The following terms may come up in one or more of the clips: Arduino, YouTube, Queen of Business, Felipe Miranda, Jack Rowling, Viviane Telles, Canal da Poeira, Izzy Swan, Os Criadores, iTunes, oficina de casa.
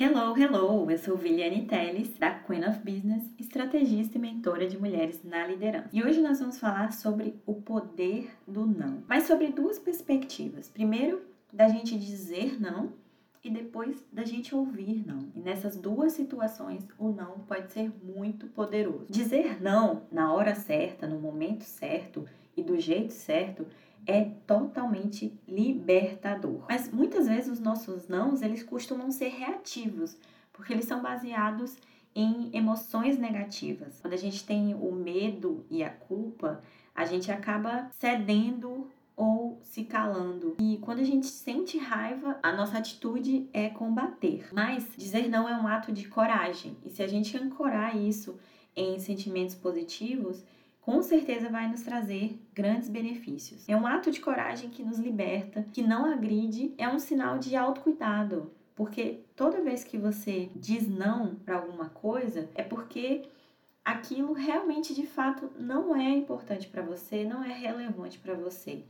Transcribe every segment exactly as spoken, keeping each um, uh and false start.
Hello, hello! Eu sou Viviane Telles, da Queen of Business, estrategista e mentora de mulheres na liderança. E hoje nós vamos falar sobre o poder do não, mas sobre duas perspectivas. Primeiro, da gente dizer não e depois da gente ouvir não. E nessas duas situações, o não pode ser muito poderoso. Dizer não na hora certa, no momento certo e do jeito certo é totalmente libertador. Mas muitas vezes os nossos nãos, eles costumam ser reativos, porque eles são baseados em emoções negativas. Quando a gente tem o medo e a culpa, a gente acaba cedendo ou se calando. E quando a gente sente raiva, a nossa atitude é combater. Mas dizer não é um ato de coragem. E se a gente ancorar isso em sentimentos positivos, com certeza vai nos trazer grandes benefícios. É um ato de coragem que nos liberta, que não agride, é um sinal de autocuidado, porque toda vez que você diz não para alguma coisa, é porque aquilo realmente, de fato, não é importante para você, não é relevante para você.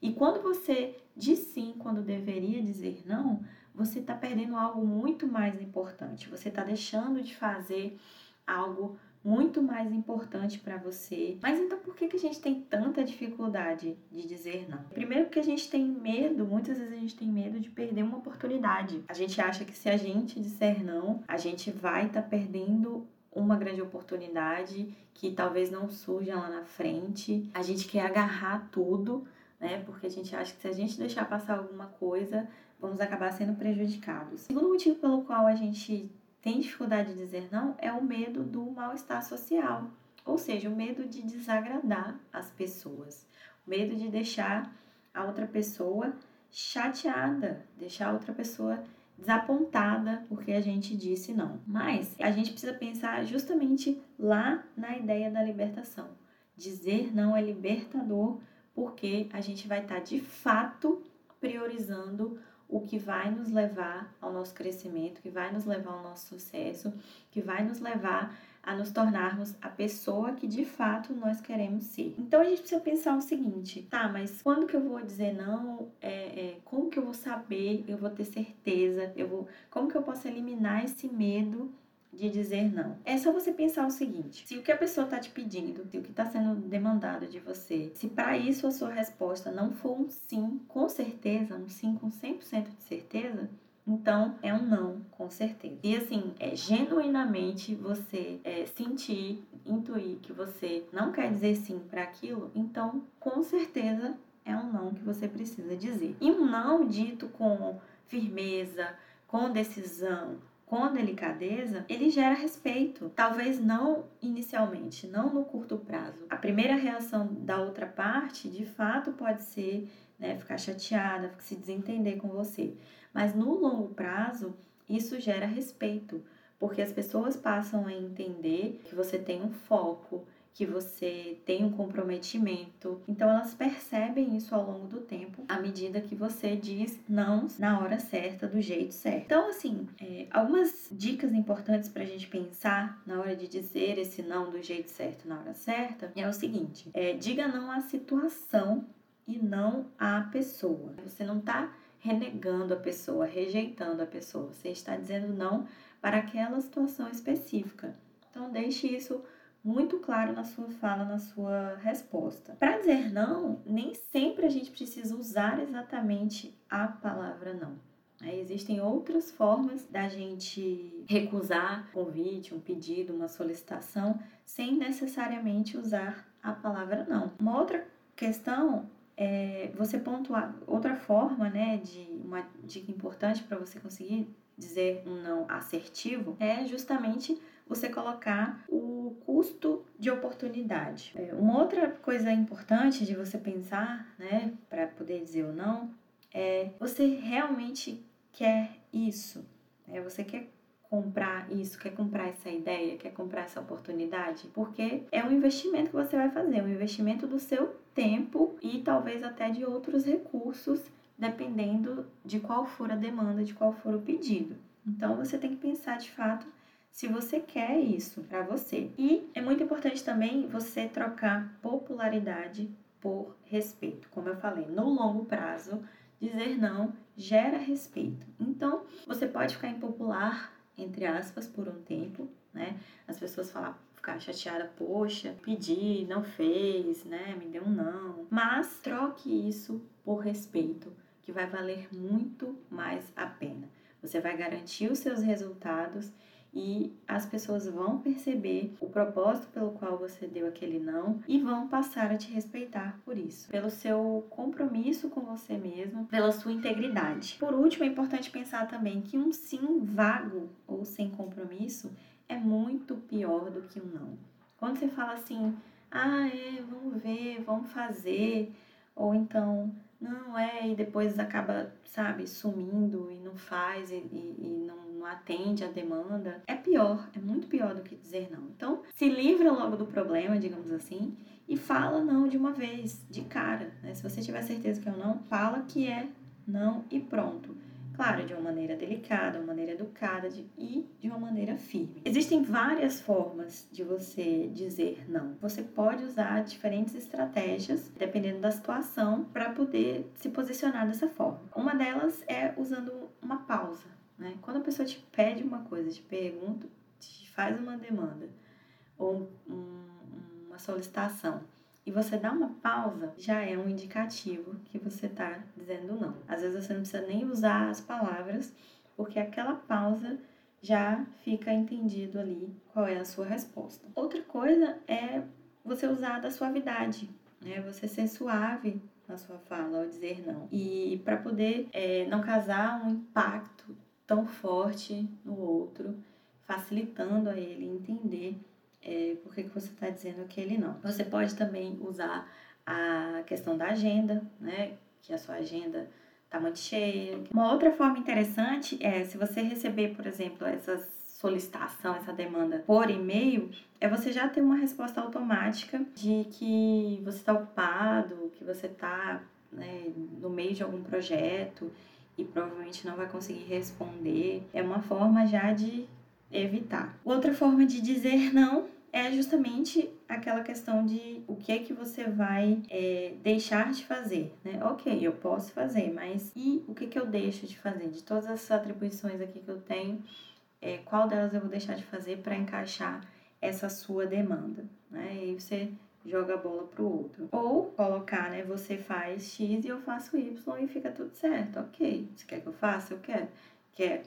E quando você diz sim, quando deveria dizer não, você está perdendo algo muito mais importante, você está deixando de fazer algo muito mais importante para você. Mas então por que que a gente tem tanta dificuldade de dizer não? Primeiro porque a gente tem medo, muitas vezes a gente tem medo de perder uma oportunidade. A gente acha que se a gente disser não, a gente vai estar tá perdendo uma grande oportunidade que talvez não surja lá na frente. A gente quer agarrar tudo, né? Porque a gente acha que se a gente deixar passar alguma coisa, vamos acabar sendo prejudicados. O segundo motivo pelo qual a gente tem dificuldade de dizer não é o medo do mal-estar social, ou seja, o medo de desagradar as pessoas, o medo de deixar a outra pessoa chateada, deixar a outra pessoa desapontada porque a gente disse não. Mas a gente precisa pensar justamente lá na ideia da libertação. Dizer não é libertador porque a gente vai estar de fato priorizando o que vai nos levar ao nosso crescimento, que vai nos levar ao nosso sucesso, que vai nos levar a nos tornarmos a pessoa que de fato nós queremos ser. Então a gente precisa pensar o seguinte: tá, mas quando que eu vou dizer não? É, é, como que eu vou saber? Eu vou ter certeza? Eu vou, como que eu posso eliminar esse medo de dizer não? É só você pensar o seguinte: se o que a pessoa está te pedindo, se o que está sendo demandado de você, se para isso a sua resposta não for um sim com certeza, um sim com cem por cento de certeza, então é um não com certeza. E assim, é genuinamente você é, sentir, intuir que você não quer dizer sim para aquilo, então com certeza é um não que você precisa dizer. E um não dito com firmeza, com decisão, com delicadeza, ele gera respeito. Talvez não inicialmente, não no curto prazo. A primeira reação da outra parte, de fato, pode ser, né, ficar chateada, se desentender com você. Mas no longo prazo, isso gera respeito, porque as pessoas passam a entender que você tem um foco, que você tem um comprometimento. Então elas percebem isso ao longo do tempo, à medida que você diz não na hora certa, do jeito certo. Então assim, é, algumas dicas importantes pra gente pensar na hora de dizer esse não do jeito certo, na hora certa, é o seguinte: é, diga não à situação e não à pessoa. Você não tá renegando a pessoa, rejeitando a pessoa, você está dizendo não para aquela situação específica. Então deixe isso muito claro na sua fala, na sua resposta. Para dizer não, nem sempre a gente precisa usar exatamente a palavra não. Aí existem outras formas da gente recusar um convite, um pedido, uma solicitação, sem necessariamente usar a palavra não. Uma outra questão é você pontuar, outra forma, né, de uma dica importante para você conseguir dizer um não assertivo é justamente você colocar o custo de oportunidade. Uma outra coisa importante de você pensar, né, para poder dizer ou não, é: você realmente quer isso? É, você quer comprar isso, quer comprar essa ideia, quer comprar essa oportunidade? Porque é um investimento que você vai fazer, um investimento do seu tempo e talvez até de outros recursos, dependendo de qual for a demanda, de qual for o pedido. Então você tem que pensar de fato se você quer isso para você. E é muito importante também você trocar popularidade por respeito. Como eu falei, no longo prazo, Dizer não gera respeito. Então, você pode ficar impopular, entre aspas, por um tempo, né? As pessoas falam, ficar chateada, poxa, pedi, não fez, né? Me deu um não. Mas troque isso por respeito, que vai valer muito mais a pena. Você vai garantir os seus resultados e as pessoas vão perceber o propósito pelo qual você deu aquele não e vão passar a te respeitar por isso, pelo seu compromisso com você mesmo, pela sua integridade. Por último, é importante pensar também que um sim vago ou sem compromisso é muito pior do que um não. Quando você fala assim, ah, é, vamos ver, vamos fazer, ou então, não é, e depois acaba, sabe, sumindo e não faz e, e, e não não atende a demanda, é pior, é muito pior do que dizer não. Então, se livra logo do problema, digamos assim, e fala não de uma vez, de cara, né? Se você tiver certeza que é um não, fala que é não e pronto. Claro, de uma maneira delicada, uma maneira educada de, e de uma maneira firme. Existem várias formas de você dizer não. Você pode usar diferentes estratégias, dependendo da situação, para poder se posicionar dessa forma. Uma delas é usando uma pausa. Quando a pessoa te pede uma coisa, te pergunta, te faz uma demanda ou um, uma solicitação e você dá uma pausa, já é um indicativo que você está dizendo não. Às vezes você não precisa nem usar as palavras, porque aquela pausa já fica entendido ali qual é a sua resposta. Outra coisa é você usar da suavidade, né? Você ser suave na sua fala ao dizer não. E para poder é, não causar um impacto tão forte no outro, facilitando a ele entender é, por que você está dizendo aquele não. Você pode também usar a questão da agenda, né? Que a sua agenda está muito cheia. Uma outra forma interessante é, se você receber, por exemplo, essa solicitação, essa demanda por e-mail, é você já ter uma resposta automática de que você está ocupado, que você está, né, no meio de algum projeto, e provavelmente não vai conseguir responder. É uma forma já de evitar. Outra forma de dizer não é justamente aquela questão de o que é que você vai é, deixar de fazer, né? Ok, eu posso fazer, mas e o que que eu deixo de fazer? De todas essas atribuições aqui que eu tenho, é, qual delas eu vou deixar de fazer para encaixar essa sua demanda, né? E aí você joga a bola pro outro. Ou colocar, né, você faz X e eu faço Y e fica tudo certo, ok. Você quer que eu faça? Eu quero. Quer?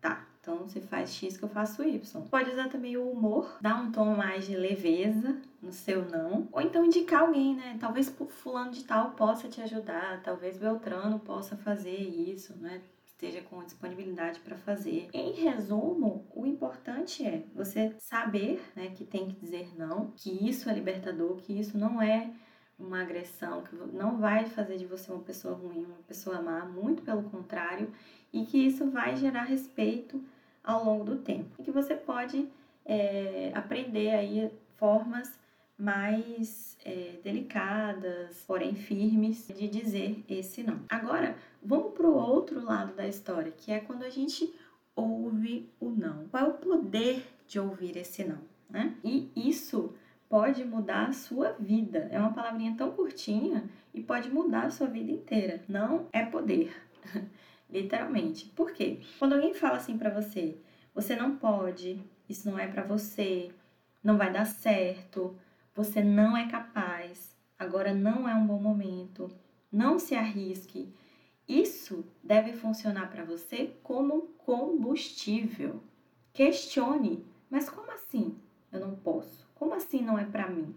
Tá. Então, você faz X que eu faço Y. Pode usar também o humor, dar um tom mais de leveza no seu não. Ou então indicar alguém, né? Talvez fulano de tal possa te ajudar, talvez Beltrano possa fazer isso, né? Esteja com disponibilidade para fazer. Em resumo, o importante é você saber, né, que tem que dizer não, que isso é libertador, que isso não é uma agressão, que não vai fazer de você uma pessoa ruim, uma pessoa má, muito pelo contrário, e que isso vai gerar respeito ao longo do tempo. E que você pode é, aprender aí formas mais é, delicadas, porém firmes, de dizer esse não. Agora, vamos para o outro lado da história, que é quando a gente ouve o não. Qual é o poder de ouvir esse não, né? E isso pode mudar a sua vida. É uma palavrinha tão curtinha e pode mudar a sua vida inteira. Não é poder, literalmente. Por quê? Quando alguém fala assim para você, você não pode, isso não é para você, não vai dar certo, você não é capaz, agora não é um bom momento, não se arrisque. Isso deve funcionar para você como combustível. Questione, mas como assim eu não posso? Como assim não é para mim?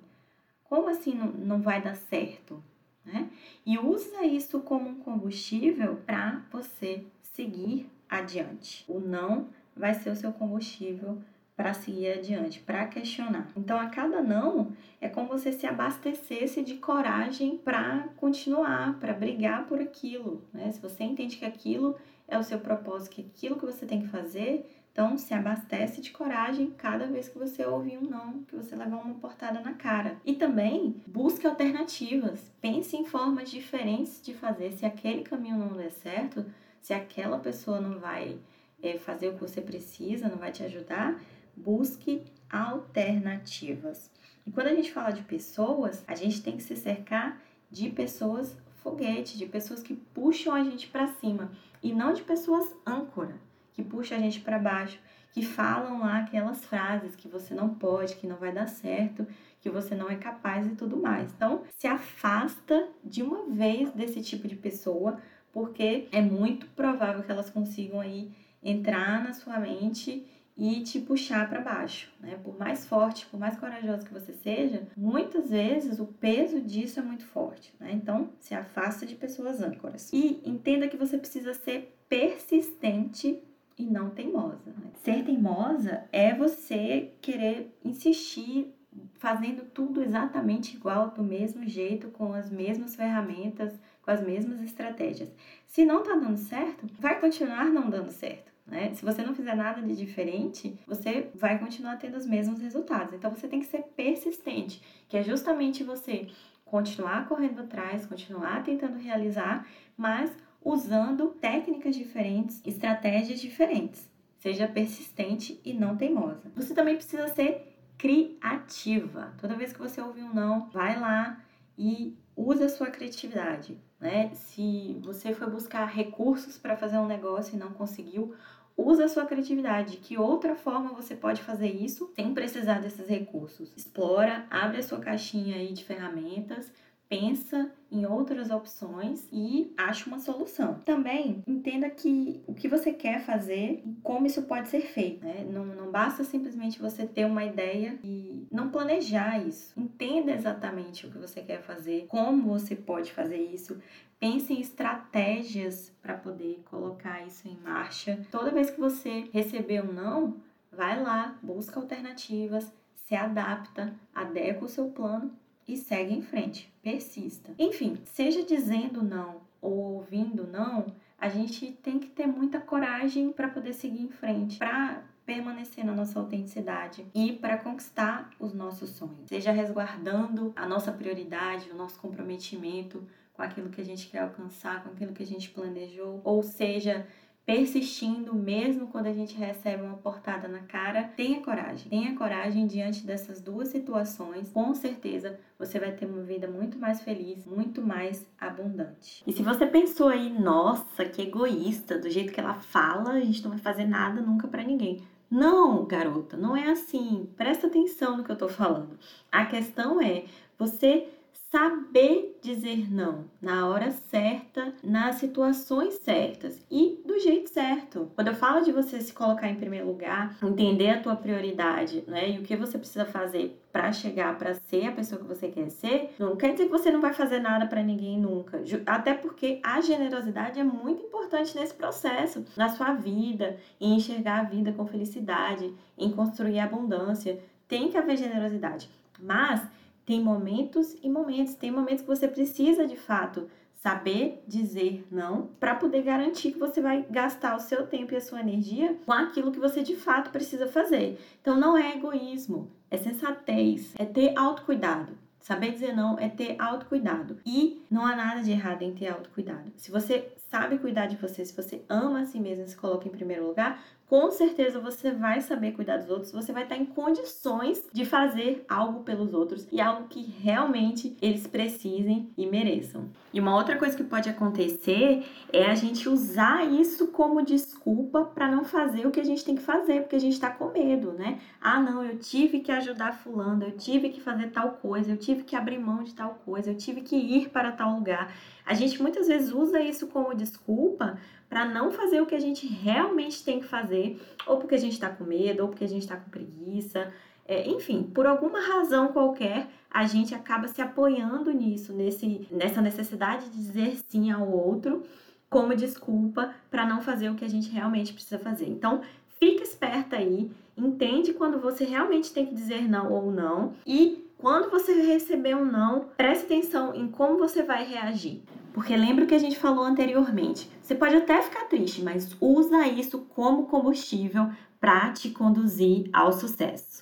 Como assim não, não vai dar certo? Né? E usa isso como um combustível para você seguir adiante. O não vai ser o seu combustível para seguir adiante, para questionar. Então, a cada não, é como você se abastecesse de coragem para continuar, para brigar por aquilo, né? Se você entende que aquilo é o seu propósito, que aquilo que você tem que fazer, então se abastece de coragem cada vez que você ouvir um não, que você levar uma portada na cara. E também, busque alternativas, pense em formas diferentes de fazer. Se aquele caminho não der certo, se aquela pessoa não vai é, fazer o que você precisa, não vai te ajudar, busque alternativas. E quando a gente fala de pessoas, a gente tem que se cercar de pessoas foguete, de pessoas que puxam a gente para cima e não de pessoas âncora, que puxam a gente para baixo, que falam lá aquelas frases que você não pode, que não vai dar certo, que você não é capaz e tudo mais. Então, se afasta de uma vez desse tipo de pessoa, porque é muito provável que elas consigam aí entrar na sua mente e te puxar para baixo, né? Por mais forte, por mais corajoso que você seja, muitas vezes o peso disso é muito forte, né? Então, se afasta de pessoas âncoras. E entenda que você precisa ser persistente e não teimosa, né? Ser teimosa é você querer insistir fazendo tudo exatamente igual, do mesmo jeito, com as mesmas ferramentas, com as mesmas estratégias. Se não tá dando certo, vai continuar não dando certo, né? Se você não fizer nada de diferente, você vai continuar tendo os mesmos resultados. Então, você tem que ser persistente, que é justamente você continuar correndo atrás, continuar tentando realizar, mas usando técnicas diferentes, estratégias diferentes. Seja persistente e não teimosa. Você também precisa ser criativa. Toda vez que você ouvir um não, vai lá e usa a sua criatividade, né? Se você foi buscar recursos para fazer um negócio e não conseguiu, usa a sua criatividade. Que outra forma você pode fazer isso sem precisar desses recursos? Explora, abre a sua caixinha aí de ferramentas, pensa em outras opções e acha uma solução. Também entenda que o que você quer fazer e como isso pode ser feito, né? Não, não basta simplesmente você ter uma ideia e não planejar isso. Entenda exatamente o que você quer fazer, como você pode fazer isso. Pense em estratégias para poder colocar isso em marcha. Toda vez que você receber um não, vai lá, busca alternativas, se adapta, adequa o seu plano e segue em frente, persista. Enfim, seja dizendo não ou ouvindo não, a gente tem que ter muita coragem para poder seguir em frente, para permanecer na nossa autenticidade e para conquistar os nossos sonhos. Seja resguardando a nossa prioridade, o nosso comprometimento com aquilo que a gente quer alcançar, com aquilo que a gente planejou, ou seja, persistindo mesmo quando a gente recebe uma portada na cara. Tenha coragem, tenha coragem diante dessas duas situações. Com certeza você vai ter uma vida muito mais feliz, muito mais abundante. E se você pensou aí, nossa, que egoísta, do jeito que ela fala, a gente não vai fazer nada nunca pra ninguém. Não, garota, não é assim. Presta atenção no que eu tô falando. A questão é você saber dizer não na hora certa, nas situações certas e do jeito certo. Quando eu falo de você se colocar em primeiro lugar, entender a tua prioridade, né, e o que você precisa fazer para chegar, para ser a pessoa que você quer ser, não quer dizer que você não vai fazer nada para ninguém nunca. Até porque a generosidade é muito importante nesse processo, na sua vida, em enxergar a vida com felicidade, em construir abundância. Tem que haver generosidade, mas tem momentos e momentos, tem momentos que você precisa de fato saber dizer não para poder garantir que você vai gastar o seu tempo e a sua energia com aquilo que você de fato precisa fazer. Então não é egoísmo, é sensatez, é ter autocuidado. Saber dizer não é ter autocuidado. E não há nada de errado em ter autocuidado. Se você sabe cuidar de você, se você ama a si mesmo e se coloca em primeiro lugar, com certeza você vai saber cuidar dos outros, você vai estar em condições de fazer algo pelos outros e algo que realmente eles precisem e mereçam. E uma outra coisa que pode acontecer é a gente usar isso como desculpa para não fazer o que a gente tem que fazer, porque a gente está com medo, né? Ah, não, eu tive que ajudar fulano, eu tive que fazer tal coisa, eu tive que abrir mão de tal coisa, eu tive que ir para tal lugar. A gente muitas vezes usa isso como desculpa para não fazer o que a gente realmente tem que fazer, ou porque a gente está com medo, ou porque a gente está com preguiça, é, enfim, por alguma razão qualquer, a gente acaba se apoiando nisso, nesse, nessa necessidade de dizer sim ao outro, como desculpa para não fazer o que a gente realmente precisa fazer. Então, fica esperta aí, entende quando você realmente tem que dizer não ou não, e quando você receber um não, preste atenção em como você vai reagir. Porque lembra o que a gente falou anteriormente, você pode até ficar triste, mas usa isso como combustível para te conduzir ao sucesso.